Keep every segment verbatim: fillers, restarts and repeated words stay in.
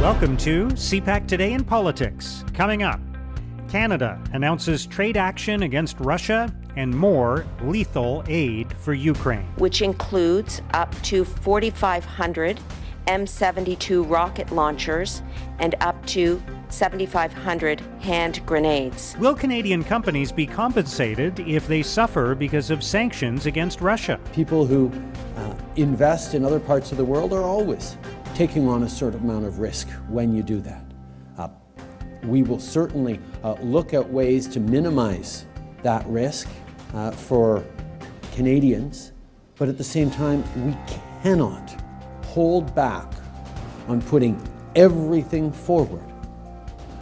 Welcome to C PAC Today in Politics. Coming up, Canada announces trade action against Russia and more lethal aid for Ukraine. Which includes up to four thousand five hundred M seventy-two rocket launchers and up to seven thousand five hundred hand grenades. Will Canadian companies be compensated if they suffer because of sanctions against Russia? People who uh, invest in other parts of the world are always taking on a certain amount of risk when you do that. Uh, we will certainly uh, look at ways to minimize that risk uh, for Canadians, but at the same time, we cannot hold back on putting everything forward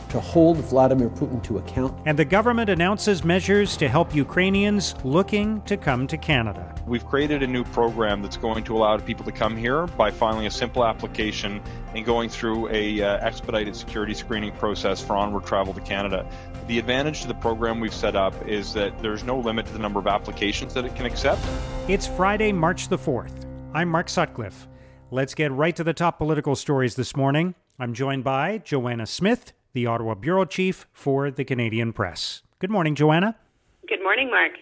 to hold Vladimir Putin to account. And the government announces measures to help Ukrainians looking to come to Canada. We've created a new program that's going to allow people to come here by filing a simple application and going through a uh, expedited security screening process for onward travel to Canada. The advantage to the program we've set up is that there's no limit to the number of applications that it can accept. It's Friday, March the fourth. I'm Mark Sutcliffe. Let's get right to the top political stories this morning. I'm joined by Joanna Smith, the Ottawa Bureau Chief for the Canadian Press. Good morning, Joanna. Good morning, Mark.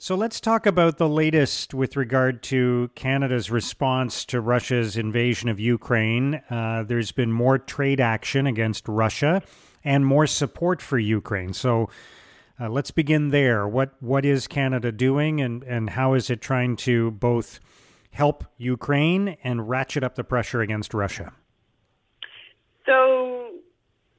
So let's talk about the latest with regard to Canada's response to Russia's invasion of Ukraine. Uh, there's been more trade action against Russia and more support for Ukraine. So uh, let's begin there. What What is Canada doing, and, and how is it trying to both help Ukraine and ratchet up the pressure against Russia? So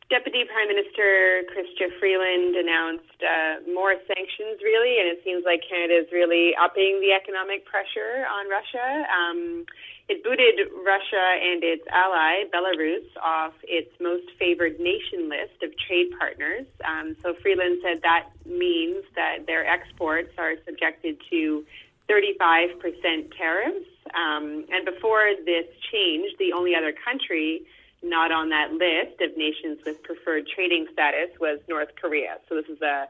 Deputy Prime Minister Christian Freeland announced uh, more sanctions, really, and it seems like Canada is really upping the economic pressure on Russia. Um, it booted Russia and its ally, Belarus, off its most favored nation list of trade partners. Um, so Freeland said that means that their exports are subjected to thirty-five percent tariffs. Um, and before this change, the only other country not on that list of nations with preferred trading status was North Korea. So this is a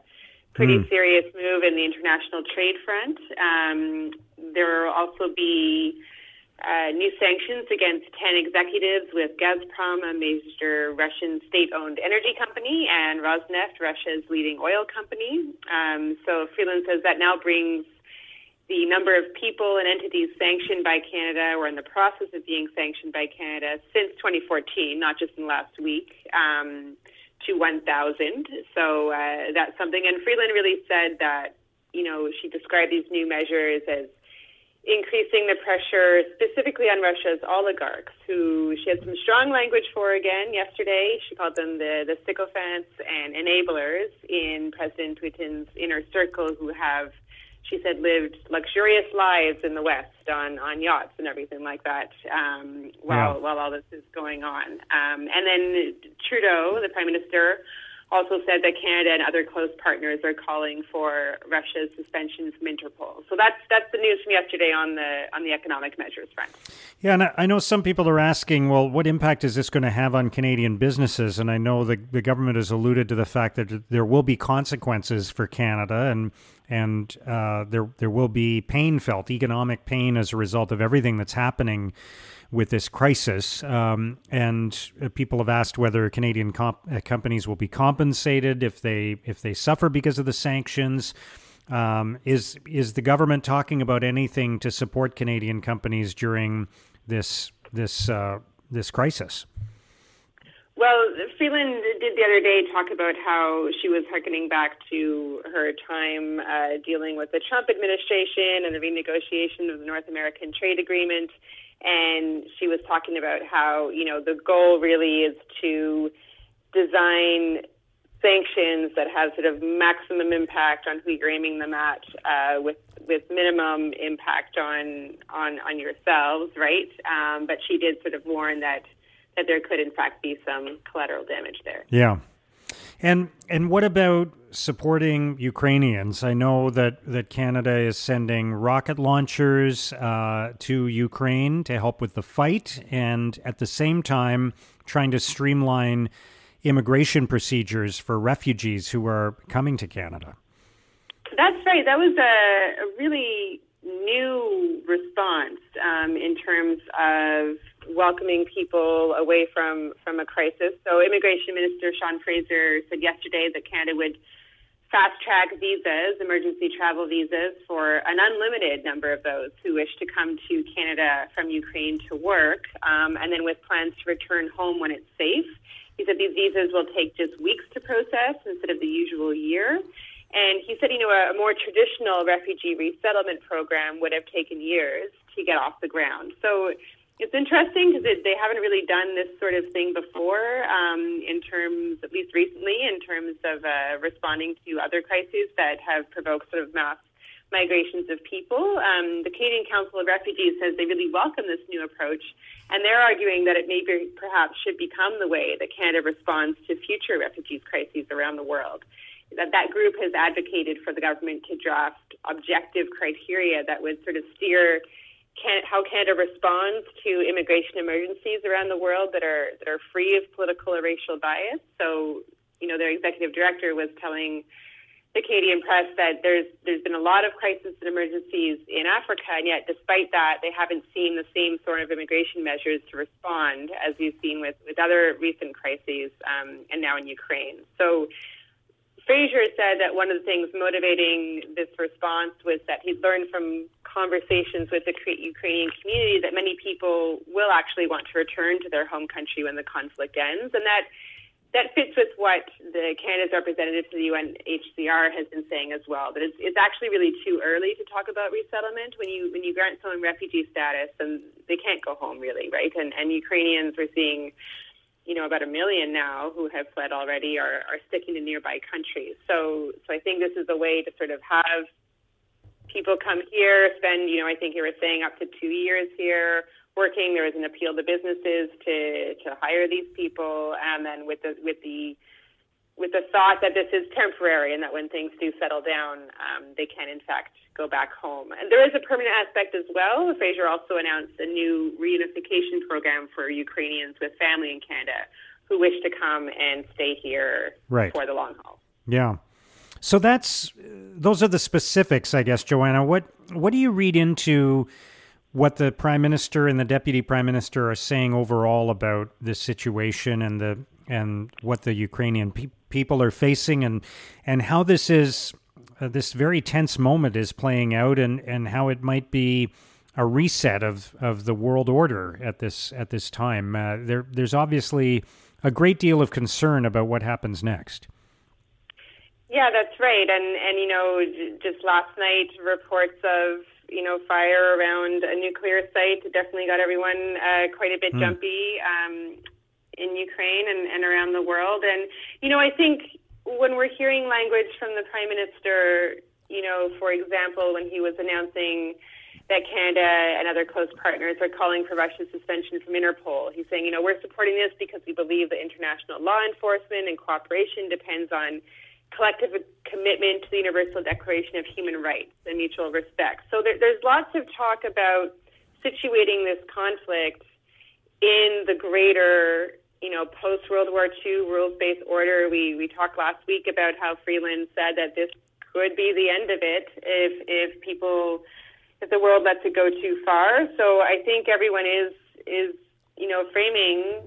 pretty mm. serious move in the international trade front. Um, there will also be uh, new sanctions against ten executives with Gazprom, a major Russian state-owned energy company, and Rosneft, Russia's leading oil company. Um, so Freeland says that now brings the number of people and entities sanctioned by Canada or in the process of being sanctioned by Canada since twenty fourteen, not just in the last week, um, to one thousand. So uh, that's something. And Freeland really said that, you know, she described these new measures as increasing the pressure specifically on Russia's oligarchs, who she had some strong language for again yesterday. She called them the, the sycophants and enablers in President Putin's inner circle, who have, she said, lived luxurious lives in the West on, on yachts and everything like that um, while, wow. while all this is going on. Um, and then Trudeau, the Prime Minister, also said that Canada and other close partners are calling for Russia's suspension from Interpol. So that's that's the news from yesterday on the on the economic measures front. Yeah, and I know some people are asking, well, what impact is this going to have on Canadian businesses? And I know the, the government has alluded to the fact that there will be consequences for Canada, and and uh, there there will be pain felt, economic pain, as a result of everything that's happening with this crisis. Um, and uh, people have asked whether Canadian comp- uh, companies will be compensated if they if they suffer because of the sanctions. Um, is is the government talking about anything to support Canadian companies during this this uh, this crisis? Well, Freeland did the other day talk about how she was hearkening back to her time uh, dealing with the Trump administration and the renegotiation of the North American Trade Agreement. And she was talking about how, you know, the goal really is to design sanctions that have sort of maximum impact on who you're aiming them at, uh, with with minimum impact on on, on yourselves, right? Um, but she did sort of warn that that there could, in fact, be some collateral damage there. Yeah. And and what about supporting Ukrainians? I know that, that Canada is sending rocket launchers uh, to Ukraine to help with the fight, and at the same time trying to streamline immigration procedures for refugees who are coming to Canada. That's right. That was a, a really new response um, in terms of welcoming people away from, from a crisis. So Immigration Minister Sean Fraser said yesterday that Canada would fast-track visas, emergency travel visas, for an unlimited number of those who wish to come to Canada from Ukraine to work, um, and then with plans to return home when it's safe. He said these visas will take just weeks to process instead of the usual year. And he said, you know, a, a more traditional refugee resettlement program would have taken years to get off the ground. So it's interesting because it, they haven't really done this sort of thing before, um, in terms, at least recently, in terms of uh, responding to other crises that have provoked sort of mass migrations of people. Um, the Canadian Council of Refugees says they really welcome this new approach, and they're arguing that it maybe perhaps should become the way that Canada responds to future refugees crises around the world. That that group has advocated for the government to draft objective criteria that would sort of steer can, how Canada responds to immigration emergencies around the world that are that are free of political or racial bias. So, you know, their executive director was telling the Canadian press that there's there's been a lot of crises and emergencies in Africa, and yet despite that, they haven't seen the same sort of immigration measures to respond as we've seen with, with other recent crises, um, and now in Ukraine. So Fraser said that one of the things motivating this response was that he'd learned from conversations with the Ukrainian community that many people will actually want to return to their home country when the conflict ends, and that that fits with what the Canada's representative to the U N H C R has been saying as well, that it's, it's actually really too early to talk about resettlement when you when you grant someone refugee status, and they can't go home really, right? And and Ukrainians, we're seeing, you know, about a million now who have fled already are, are sticking to nearby countries. So so I think this is a way to sort of have people come here, spend, you know, I think you were saying up to two years here working. There was an appeal to businesses to, to hire these people, and then with the with the with the thought that this is temporary and that when things do settle down, um, they can, in fact, go back home. And there is a permanent aspect as well. Fraser also announced a new reunification program for Ukrainians with family in Canada who wish to come and stay here right. for the long haul. Yeah. So that's those are the specifics, I guess, Joanna. What what do you read into what the Prime Minister and the Deputy Prime Minister are saying overall about this situation and the and what the Ukrainian people people are facing, and and how this is uh, this very tense moment is playing out, and, and how it might be a reset of, of the world order at this at this time. Uh, there there's obviously a great deal of concern about what happens next. Yeah, that's right, and and you know, j- just last night reports of you know fire around a nuclear site definitely got everyone uh, quite a bit mm. jumpy. Um, in Ukraine and, and around the world. And, you know, I think when we're hearing language from the Prime Minister, you know, for example, when he was announcing that Canada and other close partners are calling for Russia's suspension from Interpol, he's saying, you know, we're supporting this because we believe that international law enforcement and cooperation depends on collective commitment to the Universal Declaration of Human Rights and mutual respect. So there, there's lots of talk about situating this conflict in the greater, you know, post-World War Two rules-based order. We we talked last week about how Freeland said that this could be the end of it if if people, if the world lets it go too far. So I think everyone is, is you know, framing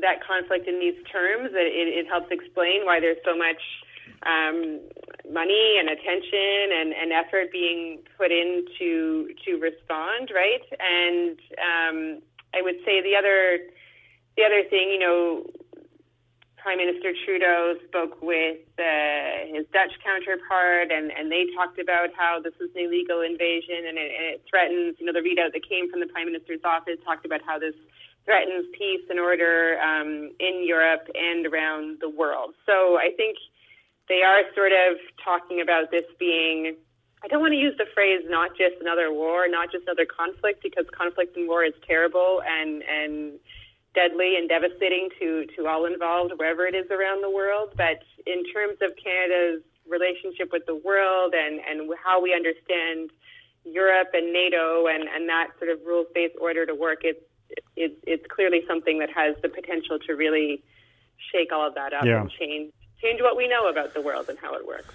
that conflict in these terms. It, it, it helps explain why there's so much um, money and attention and, and effort being put in to, to respond, right? And um, I would say the other... The other thing, you know, Prime Minister Trudeau spoke with uh, his Dutch counterpart, and, and they talked about how this is an illegal invasion and it, and it threatens, you know, the readout that came from the Prime Minister's office talked about how this threatens peace and order um, in Europe and around the world. So I think they are sort of talking about this being, I don't want to use the phrase not just another war, not just another conflict, because conflict and war is terrible and and deadly and devastating to, to all involved, wherever it is around the world. But in terms of Canada's relationship with the world and, and how we understand Europe and NATO and, and that sort of rules-based order to work, it, it, it's clearly something that has the potential to really shake all of that up yeah. and change, change what we know about the world and how it works.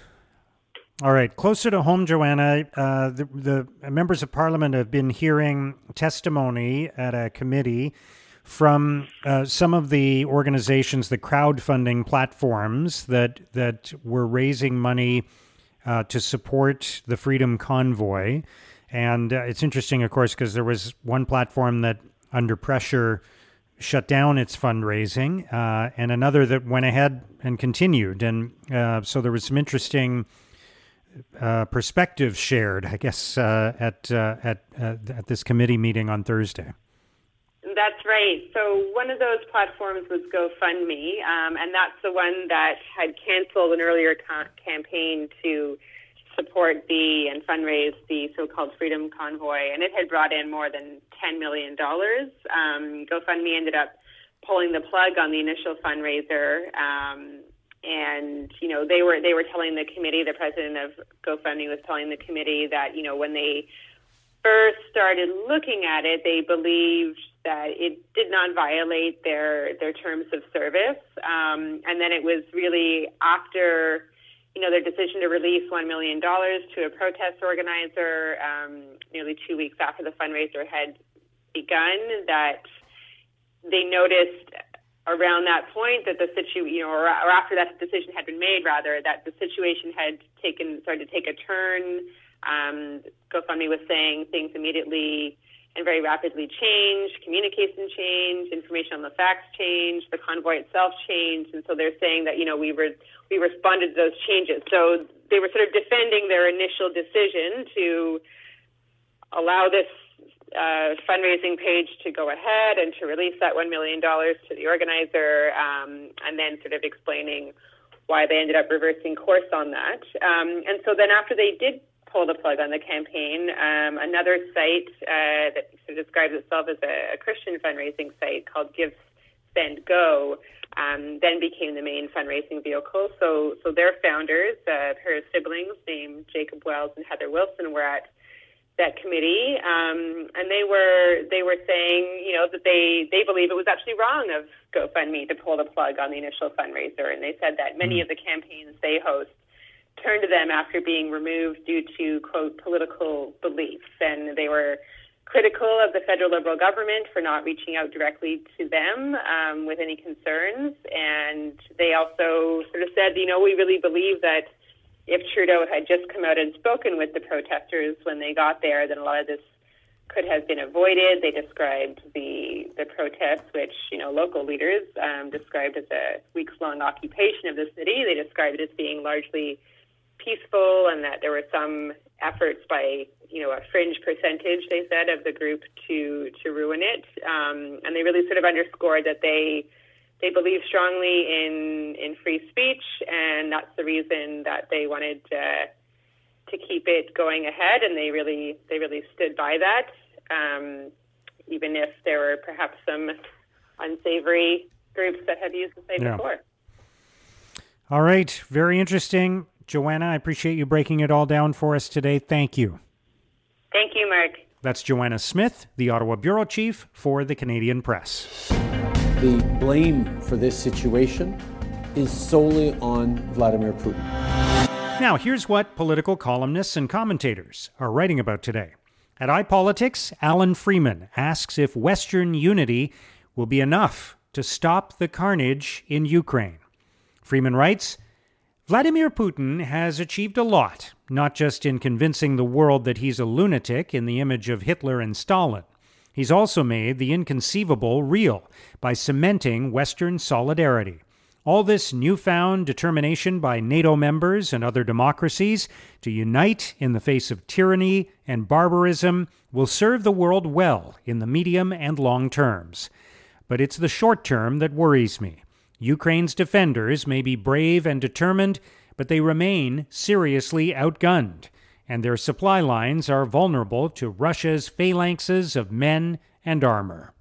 All right. Closer to home, Joanna, uh, the, the members of parliament have been hearing testimony at a committee from uh, some of the organizations, the crowdfunding platforms that that were raising money uh, to support the Freedom Convoy. And uh, it's interesting, of course, because there was one platform that, under pressure, shut down its fundraising, uh, and another that went ahead and continued. And uh, so there was some interesting Uh, perspective shared, I guess, uh, at uh, at uh, at this committee meeting on Thursday. That's right. So one of those platforms was GoFundMe, um, and that's the one that had canceled an earlier ca- campaign to support the and fundraise the so-called Freedom Convoy, and it had brought in more than ten million dollars. Um, GoFundMe ended up pulling the plug on the initial fundraiser. Um, And, you know, they were they were telling the committee, the president of GoFundMe was telling the committee that, you know, when they first started looking at it, they believed that it did not violate their their terms of service. Um, and then it was really after, you know, their decision to release one million dollars to a protest organizer um, nearly two weeks after the fundraiser had begun that they noticed around that point that the situ, you know, or, or after that decision had been made, rather, that the situation had taken, started to take a turn. Um, GoFundMe was saying things immediately and very rapidly changed, communication changed, information on the facts changed, the convoy itself changed. And so they're saying that, you know, we were, we responded to those changes. So they were sort of defending their initial decision to allow this Uh, fundraising page to go ahead and to release that one million dollars to the organizer, um, and then sort of explaining why they ended up reversing course on that. Um, and so then after they did pull the plug on the campaign, um, another site uh, that sort of describes itself as a, a Christian fundraising site called Give Send Go um, then became the main fundraising vehicle. So, so their founders, uh, a pair of siblings named Jacob Wells and Heather Wilson, were at that committee, um, and they were they were saying, you know, that they, they believe it was actually wrong of GoFundMe to pull the plug on the initial fundraiser, and they said that many of the campaigns they host turned to them after being removed due to, quote, political beliefs, and they were critical of the federal Liberal government for not reaching out directly to them um, with any concerns, and they also sort of said, you know, we really believe that if Trudeau had just come out and spoken with the protesters when they got there, then a lot of this could have been avoided. They described the the protests, which, you know, local leaders um, described as a weeks-long occupation of the city. They described it as being largely peaceful and that there were some efforts by, you know, a fringe percentage, they said, of the group to, to ruin it. Um, and they really sort of underscored that they... They believe strongly in, in free speech, and that's the reason that they wanted uh, to keep it going ahead. And they really they really stood by that, um, even if there were perhaps some unsavory groups that had used the site yeah. before. All right, very interesting, Joanna. I appreciate you breaking it all down for us today. Thank you. Thank you, Mark. That's Joanna Smith, the Ottawa bureau chief for the Canadian Press. The blame for this situation is solely on Vladimir Putin. Now, here's what political columnists and commentators are writing about today. At iPolitics, Alan Freeman asks if Western unity will be enough to stop the carnage in Ukraine. Freeman writes, Vladimir Putin has achieved a lot, not just in convincing the world that he's a lunatic in the image of Hitler and Stalin. He's also made the inconceivable real by cementing Western solidarity. All this newfound determination by NATO members and other democracies to unite in the face of tyranny and barbarism will serve the world well in the medium and long terms. But it's the short term that worries me. Ukraine's defenders may be brave and determined, but they remain seriously outgunned, and their supply lines are vulnerable to Russia's phalanxes of men and armor.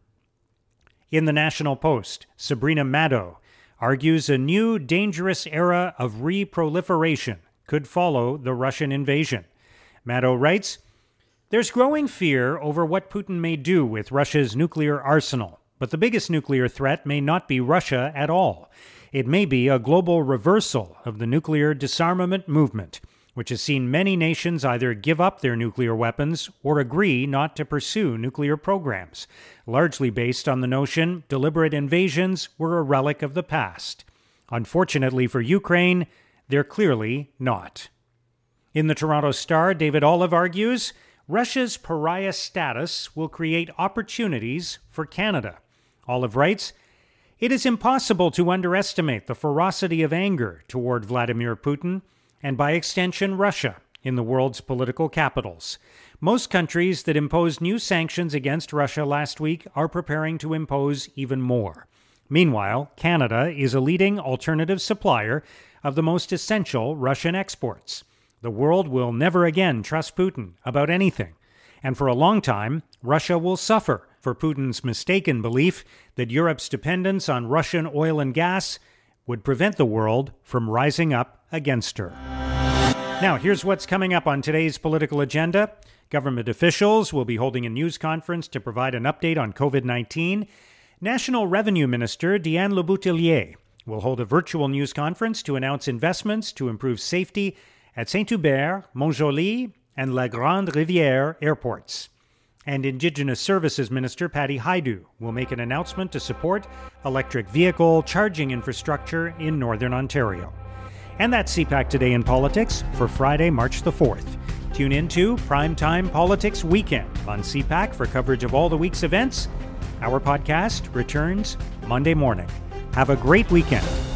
In the National Post, Sabrina Maddow argues a new dangerous era of reproliferation could follow the Russian invasion. Maddow writes, there's growing fear over what Putin may do with Russia's nuclear arsenal, but the biggest nuclear threat may not be Russia at all. It may be a global reversal of the nuclear disarmament movement, which has seen many nations either give up their nuclear weapons or agree not to pursue nuclear programs, largely based on the notion deliberate invasions were a relic of the past. Unfortunately for Ukraine, they're clearly not. In the Toronto Star, David Olive argues, Russia's pariah status will create opportunities for Canada. Olive writes, it is impossible to underestimate the ferocity of anger toward Vladimir Putin, and by extension Russia, in the world's political capitals. Most countries that imposed new sanctions against Russia last week are preparing to impose even more. Meanwhile, Canada is a leading alternative supplier of the most essential Russian exports. The world will never again trust Putin about anything, and for a long time, Russia will suffer for Putin's mistaken belief that Europe's dependence on Russian oil and gas would prevent the world from rising up against her. Now, here's what's coming up on today's political agenda. Government officials will be holding a news conference to provide an update on covid nineteen. National Revenue Minister Diane Le Boutelier will hold a virtual news conference to announce investments to improve safety at Saint Hubert, Mont-Joli, and La Grande Rivière airports. And Indigenous Services Minister Patty Haidu will make an announcement to support electric vehicle charging infrastructure in Northern Ontario. And that's C PAC Today in Politics for Friday, March the fourth. Tune in to Primetime Politics Weekend on C PAC for coverage of all the week's events. Our podcast returns Monday morning. Have a great weekend.